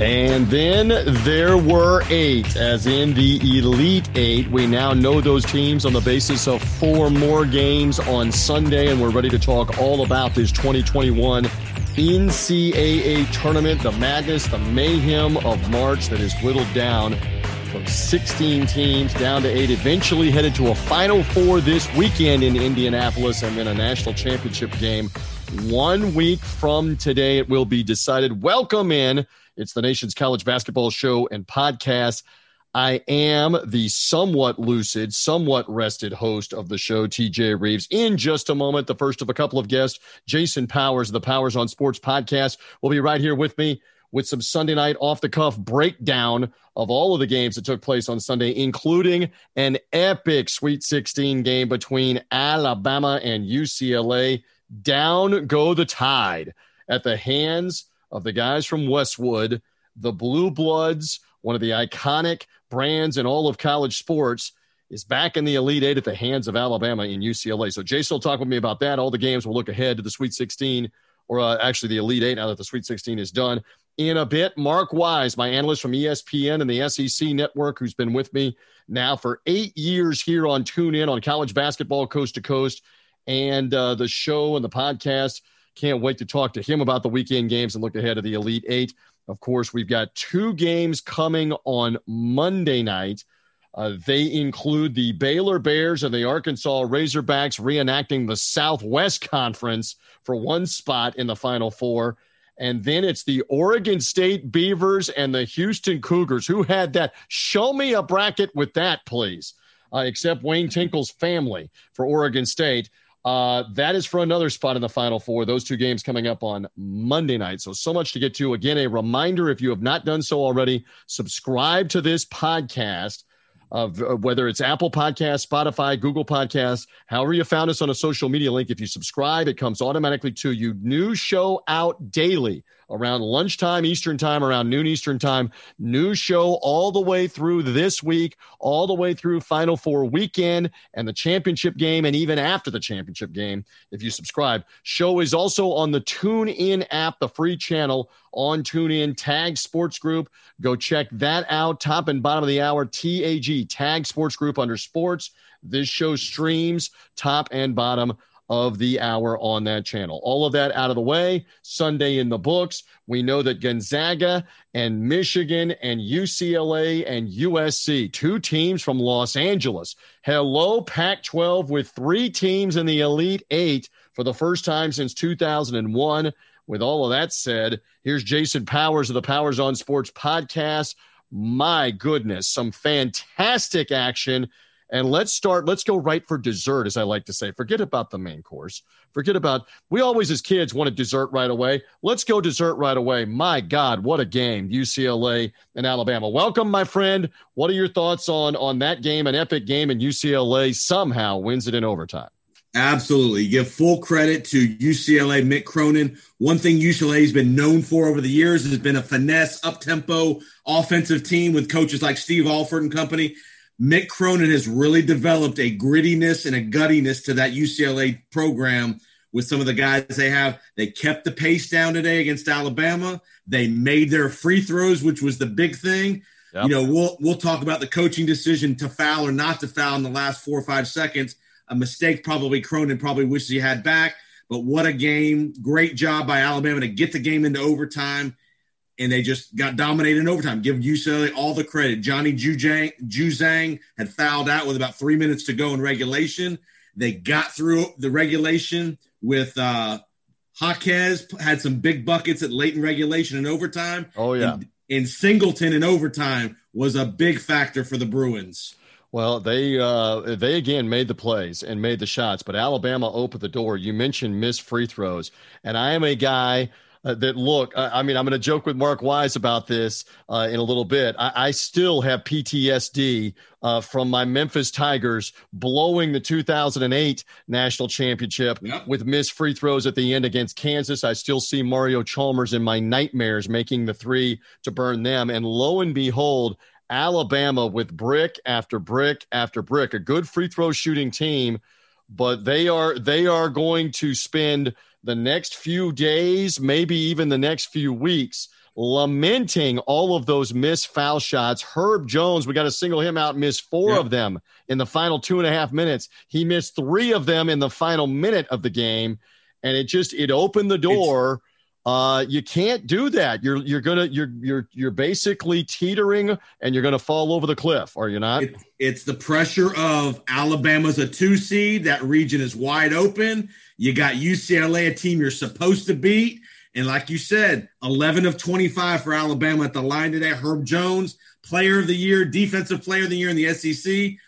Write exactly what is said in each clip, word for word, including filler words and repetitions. And then there were eight, as in the Elite Eight. We now know those teams on the basis of four more games on Sunday, and we're ready to talk all about this twenty twenty-one N C double A tournament, the madness, the mayhem of March that is whittled down from sixteen teams down to eight, eventually headed to a Final Four this weekend in Indianapolis, and then a national championship game one week from today. It will be decided. Welcome in. It's the nation's college basketball show and podcast. I am the somewhat lucid, somewhat rested host of the show, T J. Reeves. In just a moment, the first of a couple of guests, Jason Powers of the Powers on Sports Podcast, will be right here with me with some Sunday night off-the-cuff breakdown of all of the games that took place on Sunday, including an epic Sweet sixteen game between Alabama and U C L A. Down go the Tide at the hands of the guys from Westwood, the Blue Bloods. One of the iconic brands in all of college sports is back in the Elite Eight at the hands of Alabama and U C L A. So Jason will talk with me about that. All the games, we'll look ahead to the Sweet sixteen, or uh, actually the Elite Eight now that the Sweet sixteen is done. In a bit, Mark Wise, my analyst from E S P N and the S E C Network, who's been with me now for eight years here on TuneIn on college basketball coast to coast, and uh, the show and the podcast. Can't wait to talk to him about the weekend games and look ahead to the Elite Eight. Of course, we've got two games coming on Monday night. Uh, they include the Baylor Bears and the Arkansas Razorbacks reenacting the Southwest Conference for one spot in the Final Four. And then it's the Oregon State Beavers and the Houston Cougars. Who had that? Show me a bracket with that, please, uh, except Wayne Tinkle's family for Oregon State. Uh, that is for another spot in the Final Four. Those two games coming up on Monday night. So, so much to get to. Again, a reminder, if you have not done so already, subscribe to this podcast, uh, whether it's Apple Podcasts, Spotify, Google Podcasts, however you found us on a social media link. If you subscribe, it comes automatically to you. New show out daily around lunchtime Eastern time, around noon Eastern time. New show all the way through this week, all the way through Final Four weekend and the championship game, and even after the championship game, if you subscribe. Show is also on the TuneIn app, the free channel on TuneIn, Tag Sports Group. Go check that out. Top and bottom of the hour, T A G, Tag Sports Group under sports. This show streams top and bottom of the hour on that channel. All of that out of the way. Sunday in the books. We know that Gonzaga and Michigan and U C L A and U S C, two teams from Los Angeles. Hello, Pac twelve, with three teams in the Elite Eight for the first time since two thousand one. With all of that said, here's Jason Powers of the Powers on Sports Podcast. My goodness, some fantastic action. And let's start, let's go right for dessert, as I like to say. Forget about the main course. Forget about, we always as kids wanted dessert right away. Let's go dessert right away. My God, what a game, U C L A and Alabama. Welcome, my friend. What are your thoughts on, on that game, an epic game, and U C L A somehow wins it in overtime? Absolutely. Give full credit to U C L A, Mick Cronin. One thing U C L A has been known for over the years has been a finesse, up-tempo, offensive team with coaches like Steve Alford and company. Mick Cronin has really developed a grittiness and a guttiness to that U C L A program with some of the guys they have. They kept the pace down today against Alabama. They made their free throws, which was the big thing. Yep. You know, we'll we'll talk about the coaching decision to foul or not to foul in the last four or five seconds. A mistake probably Cronin probably wishes he had back. But what a game. Great job by Alabama to get the game into overtime. And they just got dominated in overtime. Give U C L A all the credit. Johnny Juzang, Juzang had fouled out with about three minutes to go in regulation. They got through the regulation with uh, Jaquez, had some big buckets at late in regulation and overtime. Oh, yeah. And, and Singleton in overtime was a big factor for the Bruins. Well, they, uh, they again made the plays and made the shots, but Alabama opened the door. You mentioned missed free throws, and I am a guy – Uh, that look, I, I mean, I'm going to joke with Mark Wise about this uh, in a little bit. I, I still have P T S D uh, from my Memphis Tigers blowing the two thousand eight national championship yeah. with missed free throws at the end against Kansas. I still see Mario Chalmers in my nightmares making the three to burn them. And lo and behold, Alabama with brick after brick after brick, a good free throw shooting team, but they are they are going to spend the next few days, maybe even the next few weeks, lamenting all of those missed foul shots. Herb Jones, we got to single him out, missed four yeah. of them in the final two and a half minutes. He missed three of them in the final minute of the game, and it just it opened the door. It's- Uh, you can't do that. You're you're gonna you're you're you're basically teetering, and you're gonna fall over the cliff. Are you not? It, it's the pressure of Alabama's a two seed. That region is wide open. You got U C L A, a team you're supposed to beat, and like you said, eleven of twenty-five for Alabama at the line today. Herb Jones, Player of the Year, Defensive Player of the Year in the S E C,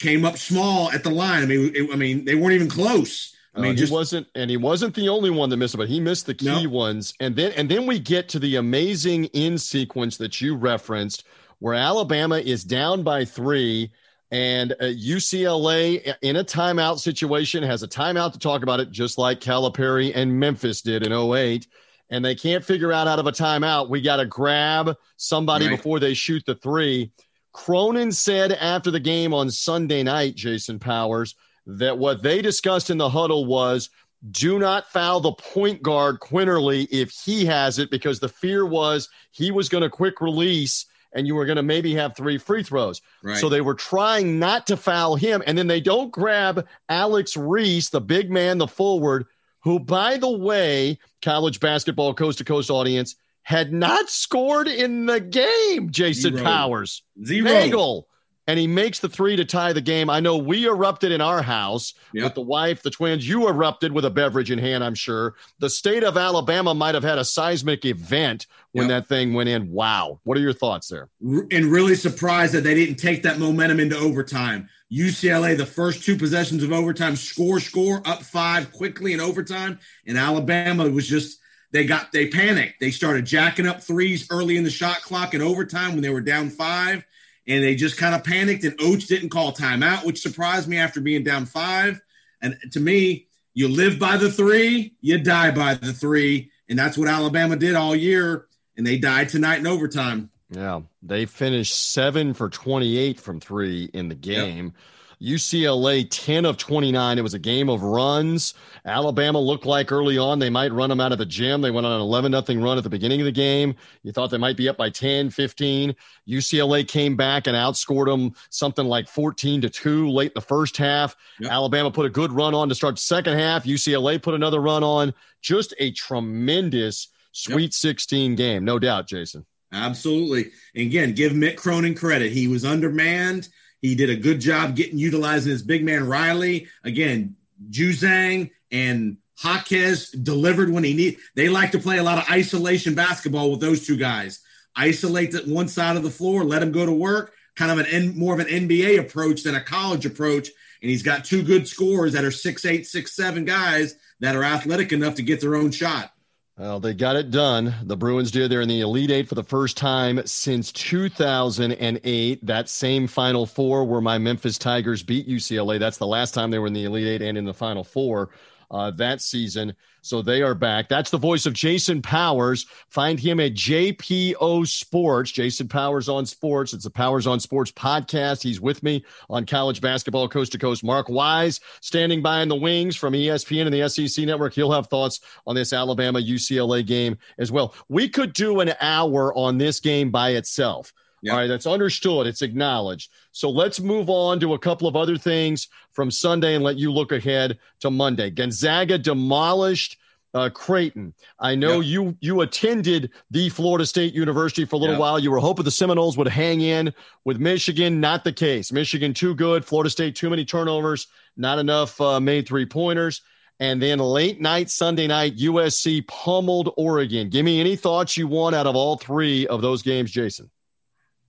came up small at the line. I mean, it, I mean they weren't even close. I mean, uh, he just, wasn't, and he wasn't the only one that missed it, but he missed the key no. ones. And then, and then we get to the amazing in sequence that you referenced, where Alabama is down by three, and uh, U C L A in a timeout situation has a timeout to talk about it, just like Calipari and Memphis did in oh eight. And they can't figure out out of a timeout. We got to grab somebody right. before they shoot the three. Cronin said after the game on Sunday night, Jason Powers, that what they discussed in the huddle was do not foul the point guard Quinterly if he has it, because the fear was he was going to quick release and you were going to maybe have three free throws. Right. So they were trying not to foul him. And then they don't grab Alex Reese, the big man, the forward, who, by the way, college basketball coast-to-coast audience, had not scored in the game, Jason Zero. Powers. Zero. Bagel. And he makes the three to tie the game. I know we erupted in our house yep. with the wife, the twins. You erupted with a beverage in hand, I'm sure. The state of Alabama might have had a seismic event when yep. that thing went in. Wow. What are your thoughts there? And really surprised that they didn't take that momentum into overtime. U C L A, the first two possessions of overtime, score, score, up five quickly in overtime. And Alabama was just – they got they panicked. They started jacking up threes early in the shot clock in overtime when they were down five. And they just kind of panicked, and Oates didn't call timeout, which surprised me after being down five. And to me, you live by the three, you die by the three. And that's what Alabama did all year, and they died tonight in overtime. Yeah, they finished seven for twenty-eight from three in the game. Yep. U C L A, ten of twenty-nine. It was a game of runs. Alabama looked like early on they might run them out of the gym. They went on an eleven nothing run at the beginning of the game. You thought they might be up by ten, fifteen. U C L A came back and outscored them something like fourteen to two late in the first half. Yep. Alabama put a good run on to start the second half. U C L A put another run on. Just a tremendous Sweet yep. sixteen game, no doubt, Jason. Absolutely. And again, give Mick Cronin credit. He was undermanned. He did a good job getting utilizing his big man Riley. Again, Juzang and Jaquez delivered when he needed. They like to play a lot of isolation basketball with those two guys. Isolate that one side of the floor, let him go to work. Kind of an N, more of an N B A approach than a college approach. And he's got two good scorers that are six eight, six seven guys that are athletic enough to get their own shot. Well, they got it done. The Bruins did. They're in the Elite Eight for the first time since two thousand eight. That same Final Four where my Memphis Tigers beat U C L A. That's the last time they were in the Elite Eight and in the Final Four uh, that season. So they are back. That's the voice of Jason Powers. Find him at J P O Sports, Jason Powers on Sports. It's the Powers on Sports podcast. He's with me on college basketball coast to coast. Mark Wise standing by in the wings from E S P N and the S E C Network. He'll have thoughts on this Alabama U C L A game as well. We could do an hour on this game by itself. Yep. All right, that's understood. It's acknowledged. So let's move on to a couple of other things from Sunday and let you look ahead to Monday. Gonzaga demolished uh, Creighton. I know yep. you you attended the Florida State University for a little yep. while. You were hoping the Seminoles would hang in with Michigan. Not the case. Michigan too good. Florida State too many turnovers. Not enough uh, made three-pointers. And then late night, Sunday night, U S C pummeled Oregon. Give me any thoughts you want out of all three of those games, Jason.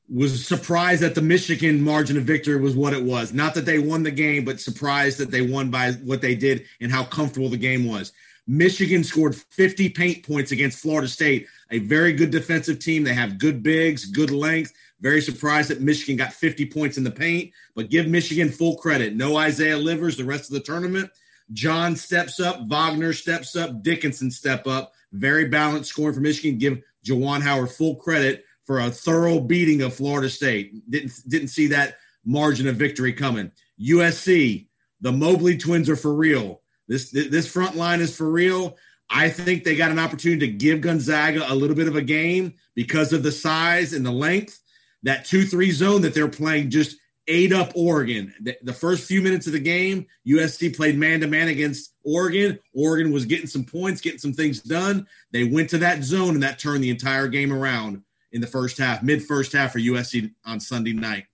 Was surprised that the Michigan margin of victory was what it was. Not that they won the game, but surprised that they won by what they did and how comfortable the game was. Michigan scored fifty paint points against Florida State, a very good defensive team. They have good bigs, good length. Very surprised that Michigan got fifty points in the paint, but give Michigan full credit. No Isaiah Livers the rest of the tournament. John steps up. Wagner steps up. Dickinson step up. Very balanced scoring for Michigan. Give Juwan Howard full credit for a thorough beating of Florida State. Didn't, didn't see that margin of victory coming. U S C, the Mobley Twins are for real. This, this front line is for real. I think they got an opportunity to give Gonzaga a little bit of a game because of the size and the length. That two three zone that they're playing just ate up Oregon. The, the first few minutes of the game, U S C played man-to-man against Oregon. Oregon was getting some points, getting some things done. They went to that zone, and that turned the entire game around in the first half, mid-first half for U S C on Sunday night.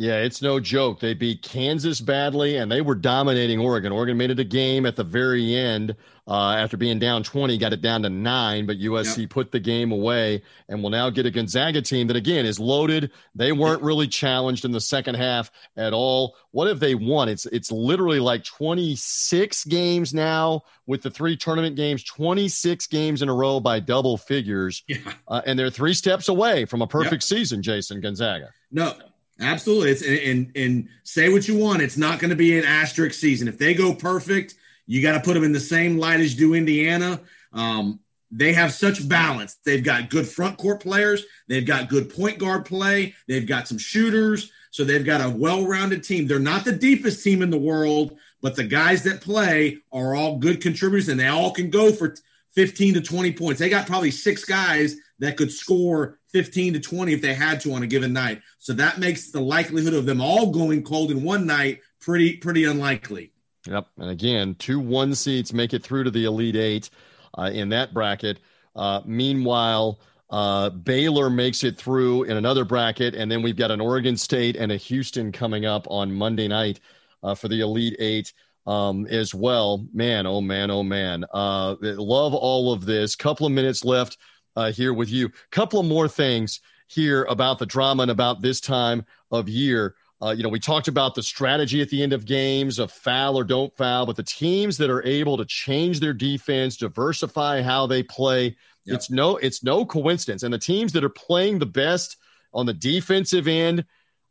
Yeah, it's no joke. They beat Kansas badly, and they were dominating Oregon. Oregon made it a game at the very end uh, after being down twenty, got it down to nine, but U S C yep. put the game away and will now get a Gonzaga team that, again, is loaded. They weren't really challenged in the second half at all. What have they won? It's it's literally like twenty-six games now with the three tournament games, twenty-six games in a row by double figures, yeah. uh, and they're three steps away from a perfect yep. season, Jason, Gonzaga. No. Absolutely. It's, and, and, and say what you want. It's not going to be an asterisk season. If they go perfect, you got to put them in the same light as you do Indiana. Um, they have such balance. They've got good front court players. They've got good point guard play. They've got some shooters. So they've got a well-rounded team. They're not the deepest team in the world, but the guys that play are all good contributors, and they all can go for fifteen to twenty points. They got probably six guys that could score fifteen to twenty if they had to on a given night. So that makes the likelihood of them all going cold in one night pretty, pretty unlikely. Yep. And again, two one seeds make it through to the Elite Eight uh, in that bracket. Uh, meanwhile, uh, Baylor makes it through in another bracket. And then we've got an Oregon State and a Houston coming up on Monday night uh, for the Elite Eight. Um, as well, man, oh man, oh man, uh, love all of this. Couple of minutes left uh, here with you. Couple of more things here about the drama and about this time of year. Uh, you know, we talked about the strategy at the end of games of foul or don't foul, but the teams that are able to change their defense, diversify how they play, yep. it's no, it's no coincidence. And the teams that are playing the best on the defensive end,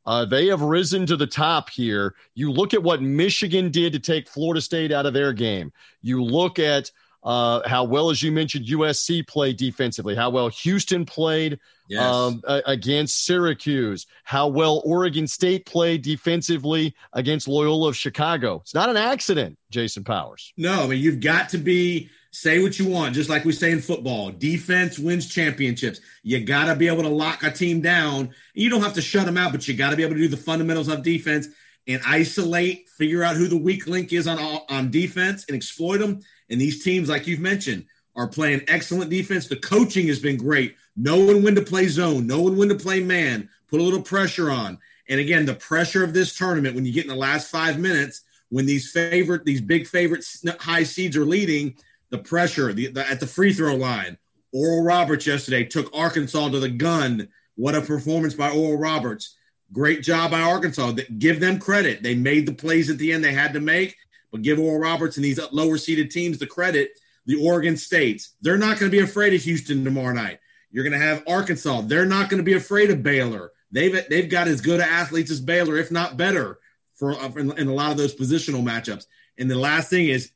Uh, they have risen to the top here. You look at what Michigan did to take Florida State out of their game. You look at uh, how well, as you mentioned, U S C played defensively, how well Houston played yes. um, uh, against Syracuse, how well Oregon State played defensively against Loyola of Chicago. It's not an accident, Jason Powers. No, I mean, you've got to be – say what you want, just like we say in football. Defense wins championships. You got to be able to lock a team down. You don't have to shut them out, but you got to be able to do the fundamentals of defense and isolate, figure out who the weak link is on, on defense and exploit them. And these teams, like you've mentioned, are playing excellent defense. The coaching has been great. Knowing when to play zone, knowing when to play man, put a little pressure on. And, again, the pressure of this tournament, when you get in the last five minutes, when these favorite, these big favorite high seeds are leading – the pressure the, the, at the free throw line. Oral Roberts yesterday took Arkansas to the gun. What a performance by Oral Roberts. Great job by Arkansas. Give them credit. They made the plays at the end they had to make, but give Oral Roberts and these lower-seeded teams the credit. The Oregon States, they're not going to be afraid of Houston tomorrow night. You're going to have Arkansas. They're not going to be afraid of Baylor. They've, they've got as good athletes as Baylor, if not better, for in, in a lot of those positional matchups. And the last thing is,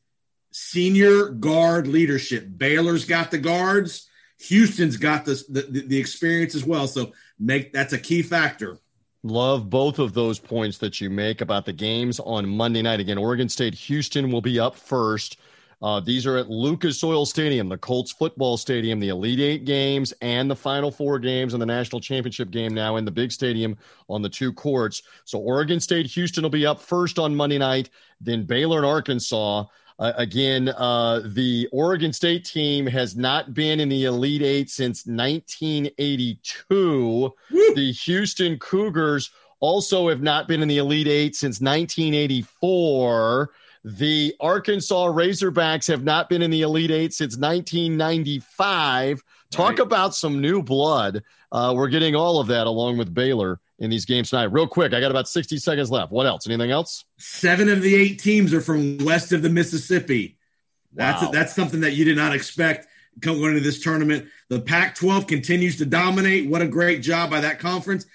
senior guard leadership. Baylor's got the guards. Houston's got the, the the experience as well. So make that's a key factor. Love both of those points that you make about the games on Monday night. Again, Oregon State, Houston will be up first. Uh, these are at Lucas Oil Stadium, the Colts football stadium, the Elite Eight games and the Final Four games and the national championship game now in the big stadium on the two courts. So Oregon State, Houston will be up first on Monday night, then Baylor and Arkansas. Uh, again, uh, the Oregon State team has not been in the Elite Eight since nineteen eighty-two. Woo! The Houston Cougars also have not been in the Elite Eight since nineteen eighty-four. The Arkansas Razorbacks have not been in the Elite Eight since nineteen ninety-five. Talk right. about some new blood. Uh, we're getting all of that along with Baylor in these games tonight. Real quick, I got about sixty seconds left. What else? Anything else? Seven of the eight teams are from west of the Mississippi. That's wow. a, that's something that you did not expect going into this tournament. The Pac twelve continues to dominate. What a great job by that conference.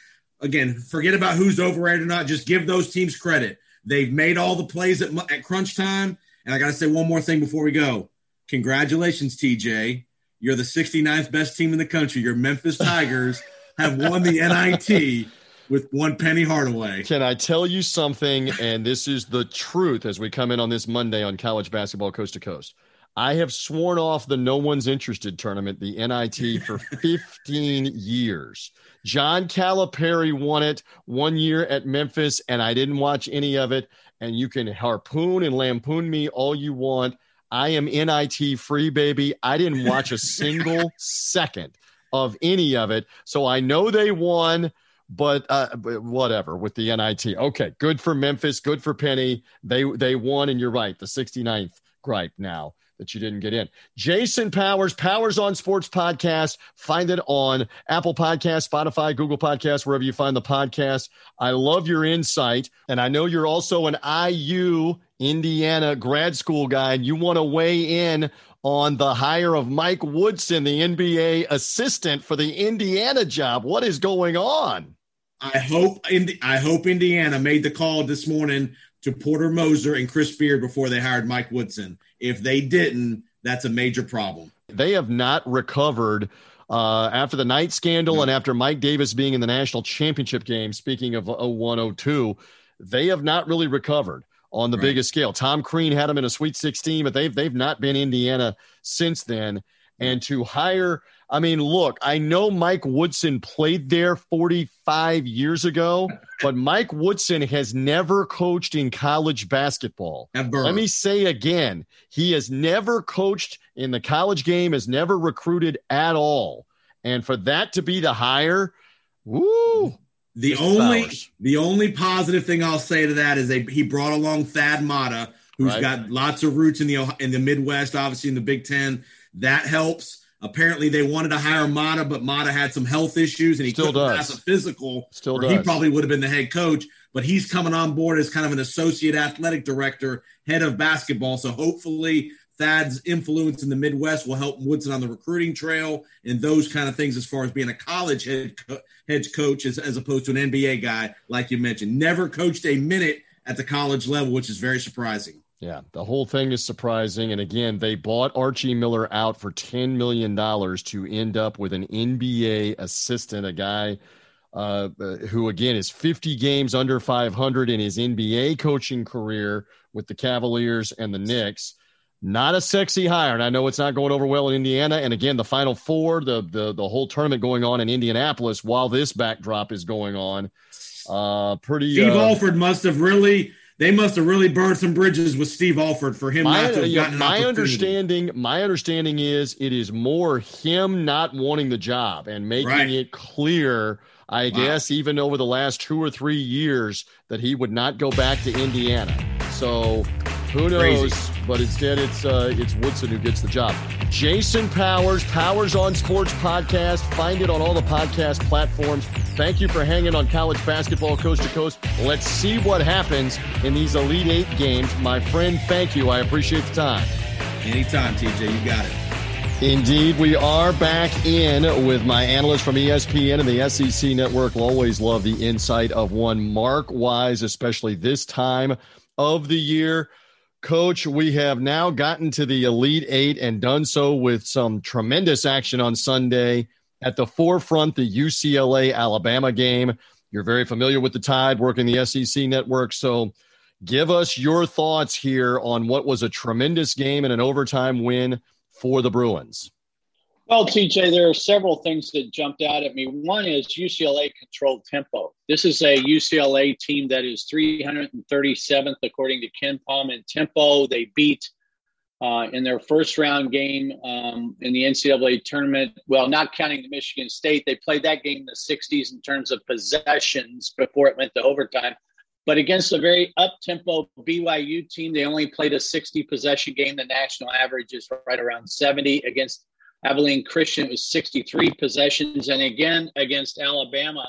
Again, forget about who's overrated or not. Just give those teams credit. They've made all the plays at, at crunch time. And I got to say one more thing before we go. Congratulations, T J. You're the sixty-ninth best team in the country. Your Memphis Tigers have won the N I T with one Penny Hardaway. Can I tell you something? And this is the truth as we come in on this Monday on College Basketball Coast to Coast. I have sworn off the No One's Interested tournament, the N I T, for fifteen years. John Calipari won it one year at Memphis, and I didn't watch any of it. And you can harpoon and lampoon me all you want. I am N I T free, baby. I didn't watch a single second of any of it. So I know they won, but, uh, but whatever with the N I T. Okay, good for Memphis, good for Penny. They, they won, and you're right, the sixty-ninth gripe now that you didn't get in. Jason Powers, Powers on Sports Podcast. Find it on Apple Podcasts, Spotify, Google Podcasts, wherever you find the podcast. I love your insight, and I know you're also an I U Indiana grad school guy, and you want to weigh in on the hire of Mike Woodson, the N B A assistant for the Indiana job. What is going on? I hope Indi- I hope Indiana made the call this morning to Porter Moser and Chris Beard before they hired Mike Woodson. If they didn't, that's a major problem. They have not recovered uh, after the night scandal no. and after Mike Davis being in the national championship game, speaking of oh one oh two, they have not really recovered on the right. biggest scale. Tom Crean had them in a Sweet sixteen, but they've, they've not been Indiana since then. And to hire, I mean, look, I know Mike Woodson played there forty-five years ago, but Mike Woodson has never coached in college basketball. Ever. Let me say again, he has never coached in the college game, has never recruited at all. And for that to be the hire, woo. The only powers. the only positive thing I'll say to that is they, he brought along Thad Matta, who's right. got lots of roots in the in the Midwest, obviously in the Big Ten. That helps. Apparently, they wanted to hire Matta, but Matta had some health issues, and he still couldn't pass a physical. Still does. He probably would have been the head coach, but he's coming on board as kind of an associate athletic director, head of basketball. So hopefully, Thad's influence in the Midwest will help Woodson on the recruiting trail and those kind of things as far as being a college head, co- head coach as, as opposed to an N B A guy, like you mentioned. Never coached a minute at the college level, which is very surprising. Yeah, the whole thing is surprising. And again, they bought Archie Miller out for ten million dollars to end up with an N B A assistant, a guy uh, who, again, is fifty games under five hundred in his N B A coaching career with the Cavaliers and the Knicks. Not a sexy hire, and I know it's not going over well in Indiana. And again, the Final Four, the the, the whole tournament going on in Indianapolis while this backdrop is going on. Uh, pretty. Steve uh, Alford must have really. They must have really burned some bridges with Steve Alford for him my, not to have gotten yeah, my understanding. My understanding is it is more him not wanting the job and making right. it clear, I wow. guess, even over the last two or three years, that he would not go back to Indiana. So who knows? Crazy. But instead, it's uh, it's Woodson who gets the job. Jason Powers, Powers on Sports Podcast. Find it on all the podcast platforms. Thank you for hanging on college basketball coast to coast. Let's see what happens in these Elite Eight games. My friend, thank you. I appreciate the time. Anytime, T J. You got it. Indeed, we are back in with my analyst from E S P N and the S E C Network. We'll always love the insight of one Mark Wise, especially this time of the year. Coach, we have now gotten to the Elite Eight and done so with some tremendous action on Sunday. At the forefront, the U C L A Alabama game. You're very familiar with the Tide, working the S E C Network. So give us your thoughts here on what was a tremendous game and an overtime win for the Bruins. Well, T J, there are several things that jumped out at me. One is U C L A controlled tempo. This is a U C L A team that is three hundred thirty-seventh, according to Ken Pom, in tempo. They beat uh, in their first round game um, in the N C double A tournament. Well, not counting the Michigan State. They played that game in the sixties in terms of possessions before it went to overtime. But against a very up-tempo B Y U team, they only played a sixty-possession game. The national average is right around seventy. Against Abilene Christian, it was sixty-three possessions. And again, against Alabama,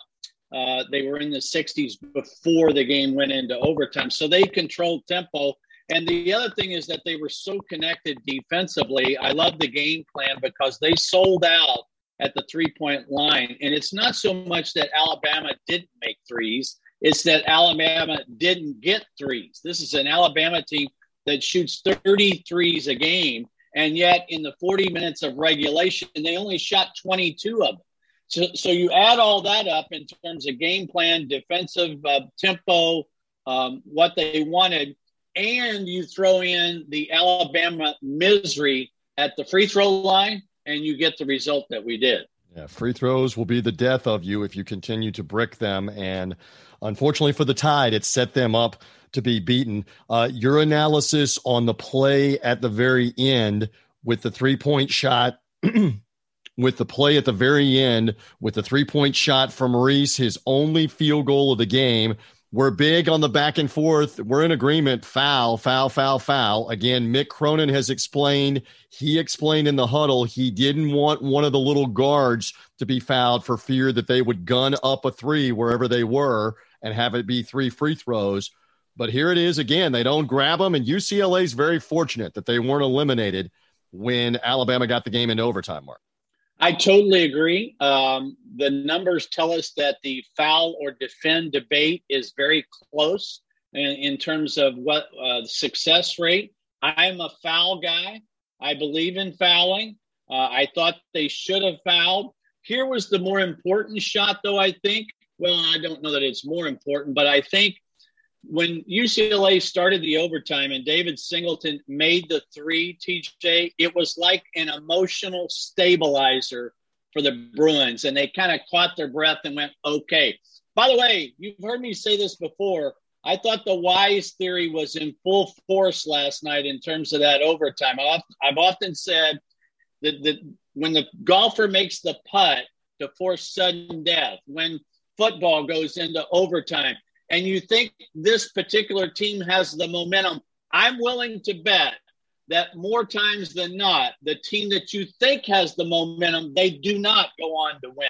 uh, they were in the sixties before the game went into overtime. So they controlled tempo. And the other thing is that they were so connected defensively. I love the game plan because they sold out at the three-point line. And it's not so much that Alabama didn't make threes. It's that Alabama didn't get threes. This is an Alabama team that shoots thirty threes a game. And yet in the forty minutes of regulation, they only shot twenty-two of them. So, so you add all that up in terms of game plan, defensive uh, tempo, um, what they wanted, and you throw in the Alabama misery at the free throw line, and you get the result that we did. Yeah, free throws will be the death of you if you continue to brick them. And unfortunately for the Tide, it set them up to be beaten. Uh, your analysis on the play at the very end with the three-point shot, with the play at the very end with the three-point shot from Reese, his only field goal of the game. We're big on the back and forth. We're in agreement. Foul, foul, foul, foul. Again, Mick Cronin has explained. He explained in the huddle he didn't want one of the little guards to be fouled for fear that they would gun up a three wherever they were and have it be three free throws. But here it is again. They don't grab them, and U C L A's very fortunate that they weren't eliminated when Alabama got the game into overtime, Mark. I totally agree. Um, the numbers tell us that the foul or defend debate is very close in, in terms of what uh, success rate. I'm a foul guy. I believe in fouling. Uh, I thought they should have fouled. Here was the more important shot, though, I think. Well, I don't know that it's more important, but I think when U C L A started the overtime and David Singleton made the three, T J, it was like an emotional stabilizer for the Bruins, and they kind of caught their breath and went, okay. By the way, you've heard me say this before. I thought the Wise theory was in full force last night in terms of that overtime. I've often said that, that when the golfer makes the putt to force sudden death, when football goes into overtime, and you think this particular team has the momentum, I'm willing to bet that more times than not, the team that you think has the momentum, they do not go on to win.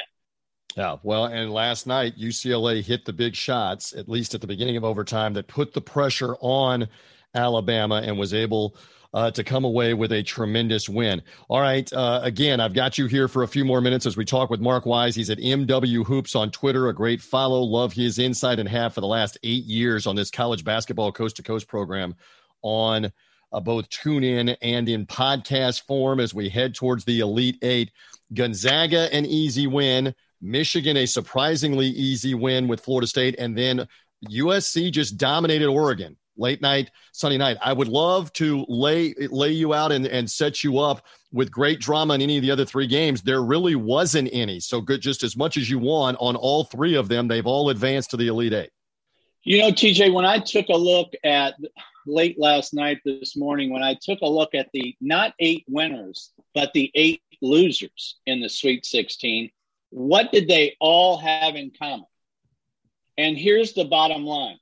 Yeah, well, and last night, U C L A hit the big shots, at least at the beginning of overtime, that put the pressure on Alabama and was able uh, to come away with a tremendous win. All right, uh, again, I've got you here for a few more minutes as we talk with Mark Wise. He's at M W Hoops on Twitter, a great follow. Love his insight and half for the last eight years on this college basketball coast-to-coast program on uh, both TuneIn and in podcast form as we head towards the Elite Eight. Gonzaga, an easy win. Michigan, a surprisingly easy win with Florida State. And then U S C just dominated Oregon. Late night, Sunday night. I would love to lay lay you out and, and set you up with great drama in any of the other three games. There really wasn't any. So good, just as much as you want on all three of them, they've all advanced to the Elite Eight. You know, T J, when I took a look at late last night this morning, when I took a look at the not eight winners, but the eight losers in the Sweet sixteen, what did they all have in common? And here's the bottom line.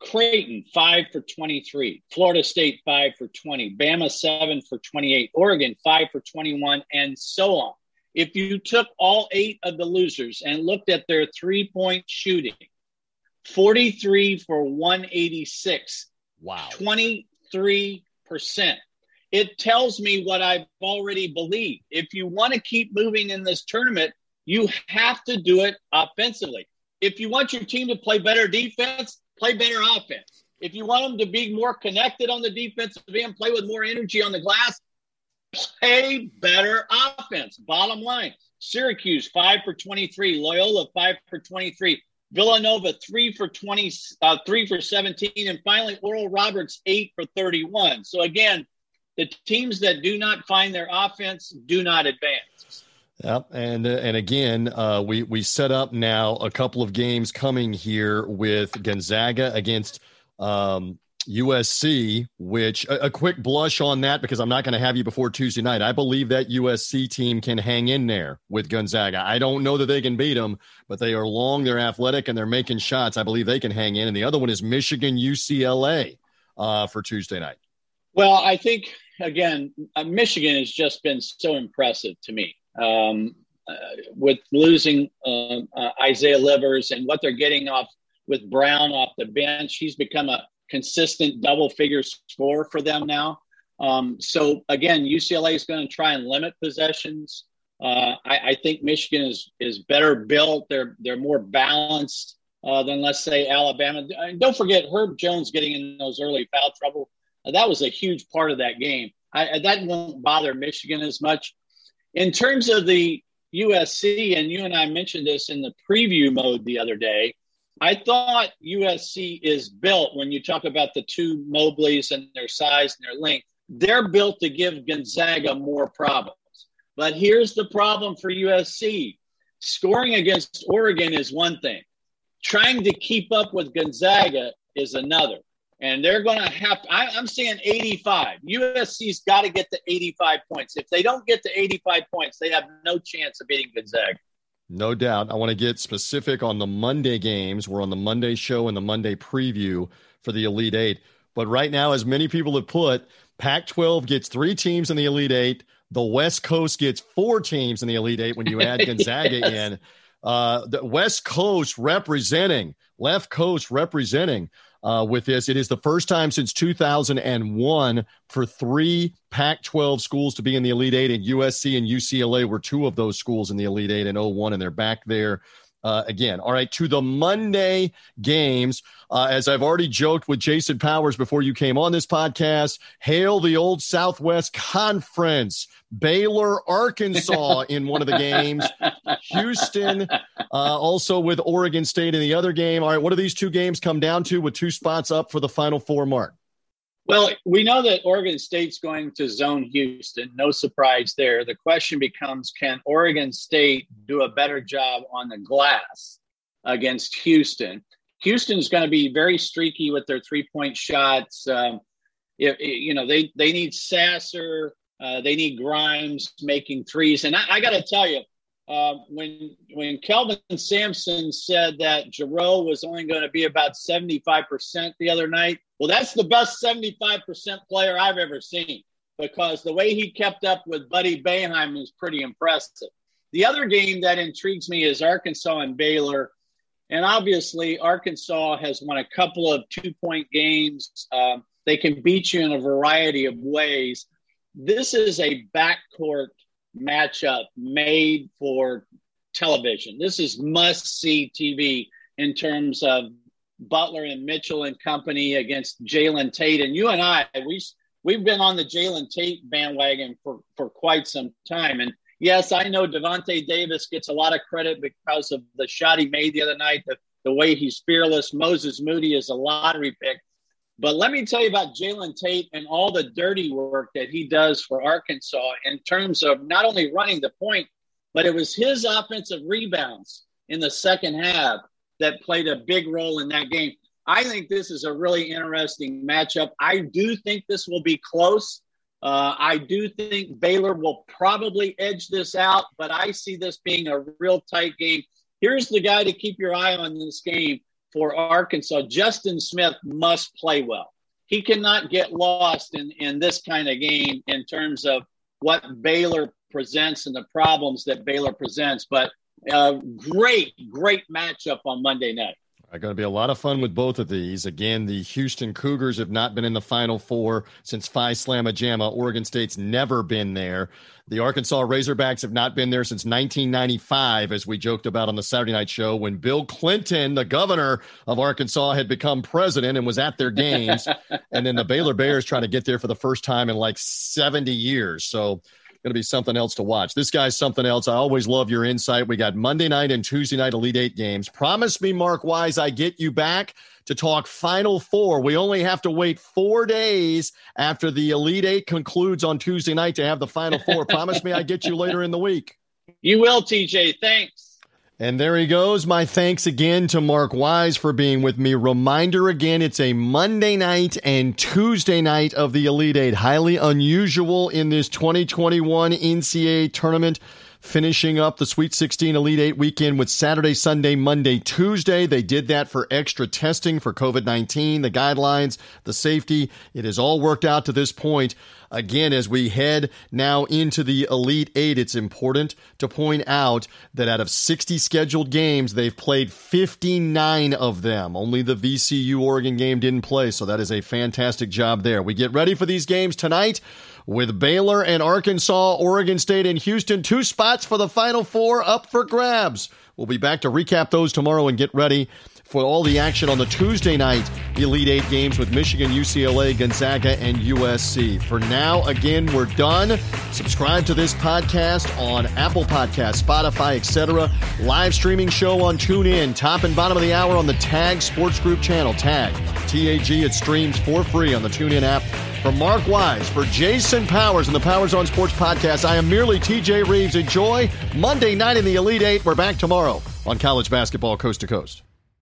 Creighton, five for twenty-three. Florida State, five for twenty. Bama, seven for twenty-eight. Oregon, five for twenty-one, and so on. If you took all eight of the losers and looked at their three-point shooting, forty-three for one eighty-six. Wow. twenty-three percent. It tells me what I've already believed. If you want to keep moving in this tournament, you have to do it offensively. If you want your team to play better defense, play better offense. If you want them to be more connected on the defensive end, play with more energy on the glass, play better offense. Bottom line, Syracuse, five for twenty-three. Loyola, five for twenty-three. Villanova, three for twenty, uh, three for seventeen. And finally, Oral Roberts, eight for thirty-one. So, again, the teams that do not find their offense do not advance. Yep. And uh, and again, uh, we, we set up now a couple of games coming here with Gonzaga against um, U S C, which a, a quick blush on that because I'm not going to have you before Tuesday night. I believe that U S C team can hang in there with Gonzaga. I don't know that they can beat them, but they are long, they're athletic, and they're making shots. I believe they can hang in. And the other one is Michigan U C L A uh, for Tuesday night. Well, I think, again, uh, Michigan has just been so impressive to me. Um, uh, with losing uh, uh, Isaiah Livers and what they're getting off with Brown off the bench, he's become a consistent double-figure scorer for them now. Um, so, again, U C L A is going to try and limit possessions. Uh, I, I think Michigan is is better built. They're they're more balanced uh, than, let's say, Alabama. And don't forget Herb Jones getting in those early foul trouble. Uh, that was a huge part of that game. I, that won't bother Michigan as much. In terms of the U S C, and you and I mentioned this in the preview mode the other day, I thought U S C is built, when you talk about the two Mobleys and their size and their length, they're built to give Gonzaga more problems. But here's the problem for U S C. Scoring against Oregon is one thing. Trying to keep up with Gonzaga is another. And they're going to have – I'm saying eighty-five. U S C's got to get to eighty-five points. If they don't get to eighty-five points, they have no chance of beating Gonzaga. No doubt. I want to get specific on the Monday games. We're on the Monday show and the Monday preview for the Elite Eight. But right now, as many people have put, Pac twelve gets three teams in the Elite Eight. The West Coast gets four teams in the Elite Eight when you add Gonzaga yes. in. Uh, the West Coast representing, left coast representing uh, with this. It is the first time since two thousand one for three Pac twelve schools to be in the Elite Eight, and U S C and U C L A were two of those schools in the Elite Eight in oh one, and they're back there uh, again. All right, to the Monday games. Uh, as I've already joked with Jason Powers before you came on this podcast, hail the old Southwest Conference. Baylor, Arkansas in one of the games. Houston, uh, also with Oregon State in the other game. All right, what do these two games come down to with two spots up for the Final Four, Mark? Well, we know that Oregon State's going to zone Houston. No surprise there. The question becomes, can Oregon State do a better job on the glass against Houston? Houston's going to be very streaky with their three-point shots. Um, it, it, you know, they, they need Sasser. Uh, they need Grimes making threes. And I, I got to tell you, uh, when when Kelvin Sampson said that Jarrell was only going to be about seventy-five percent the other night, well, that's the best seventy-five percent player I've ever seen, because the way he kept up with Buddy Boeheim was pretty impressive. The other game that intrigues me is Arkansas and Baylor. And obviously, Arkansas has won a couple of two-point games. Um, they can beat you in a variety of ways. This is a backcourt matchup made for television. This is must-see T V in terms of Butler and Mitchell and company against Jalen Tate. And you and I, we, we've been on the Jalen Tate bandwagon for, for quite some time. And yes, I know Devontae Davis gets a lot of credit because of the shot he made the other night, the, the way he's fearless. Moses Moody is a lottery pick. But let me tell you about Jalen Tate and all the dirty work that he does for Arkansas in terms of not only running the point, but it was his offensive rebounds in the second half that played a big role in that game. I think this is a really interesting matchup. I do think this will be close. Uh, I do think Baylor will probably edge this out, but I see this being a real tight game. Here's the guy to keep your eye on in this game for Arkansas. Justin Smith must play well. He cannot get lost in, in this kind of game in terms of what Baylor presents and the problems that Baylor presents. But a great, great matchup on Monday night. Are going to be a lot of fun with both of these. Again, the Houston Cougars have not been in the Final Four since Phi Slamma Jamma. Oregon State's never been there. The Arkansas Razorbacks have not been there since nineteen ninety-five, as we joked about on the Saturday Night Show, when Bill Clinton, the governor of Arkansas, had become president and was at their games. And then the Baylor Bears trying to get there for the first time in like seventy years. So going to be something else to watch. This guy's something else. I always love your insight. We got Monday night and Tuesday night Elite Eight games. Promise me, Mark Wise, I get you back to talk Final Four. We only have to wait four days after the Elite Eight concludes on Tuesday night to have the Final Four. Promise me I get you later in the week. You will, T J. Thanks. And there he goes. My thanks again to Mark Wise for being with me. Reminder again, it's a Monday night and Tuesday night of the Elite Eight. Highly unusual in this twenty twenty-one N C double A tournament, finishing up the Sweet sixteen Elite Eight weekend with Saturday, Sunday, Monday, Tuesday. They did that for extra testing for COVID nineteen, the guidelines, the safety. It has all worked out to this point. Again, as we head now into the Elite Eight, it's important to point out that out of sixty scheduled games, they've played fifty-nine of them. Only the V C U Oregon game didn't play, so that is a fantastic job there. We get ready for these games tonight with Baylor and Arkansas, Oregon State and Houston. Two spots for the Final Four up for grabs. We'll be back to recap those tomorrow and get ready for all the action on the Tuesday night Elite Eight games with Michigan, U C L A, Gonzaga, and U S C. For now, again, we're done. Subscribe to this podcast on Apple Podcasts, Spotify, et cetera. Live streaming show on TuneIn, top and bottom of the hour on the Tag Sports Group channel. Tag, T A G, it streams for free on the TuneIn app. For Mark Wise, for Jason Powers and the Powers on Sports Podcast, I am merely T J Reeves. Enjoy Monday night in the Elite Eight. We're back tomorrow on college basketball coast to coast.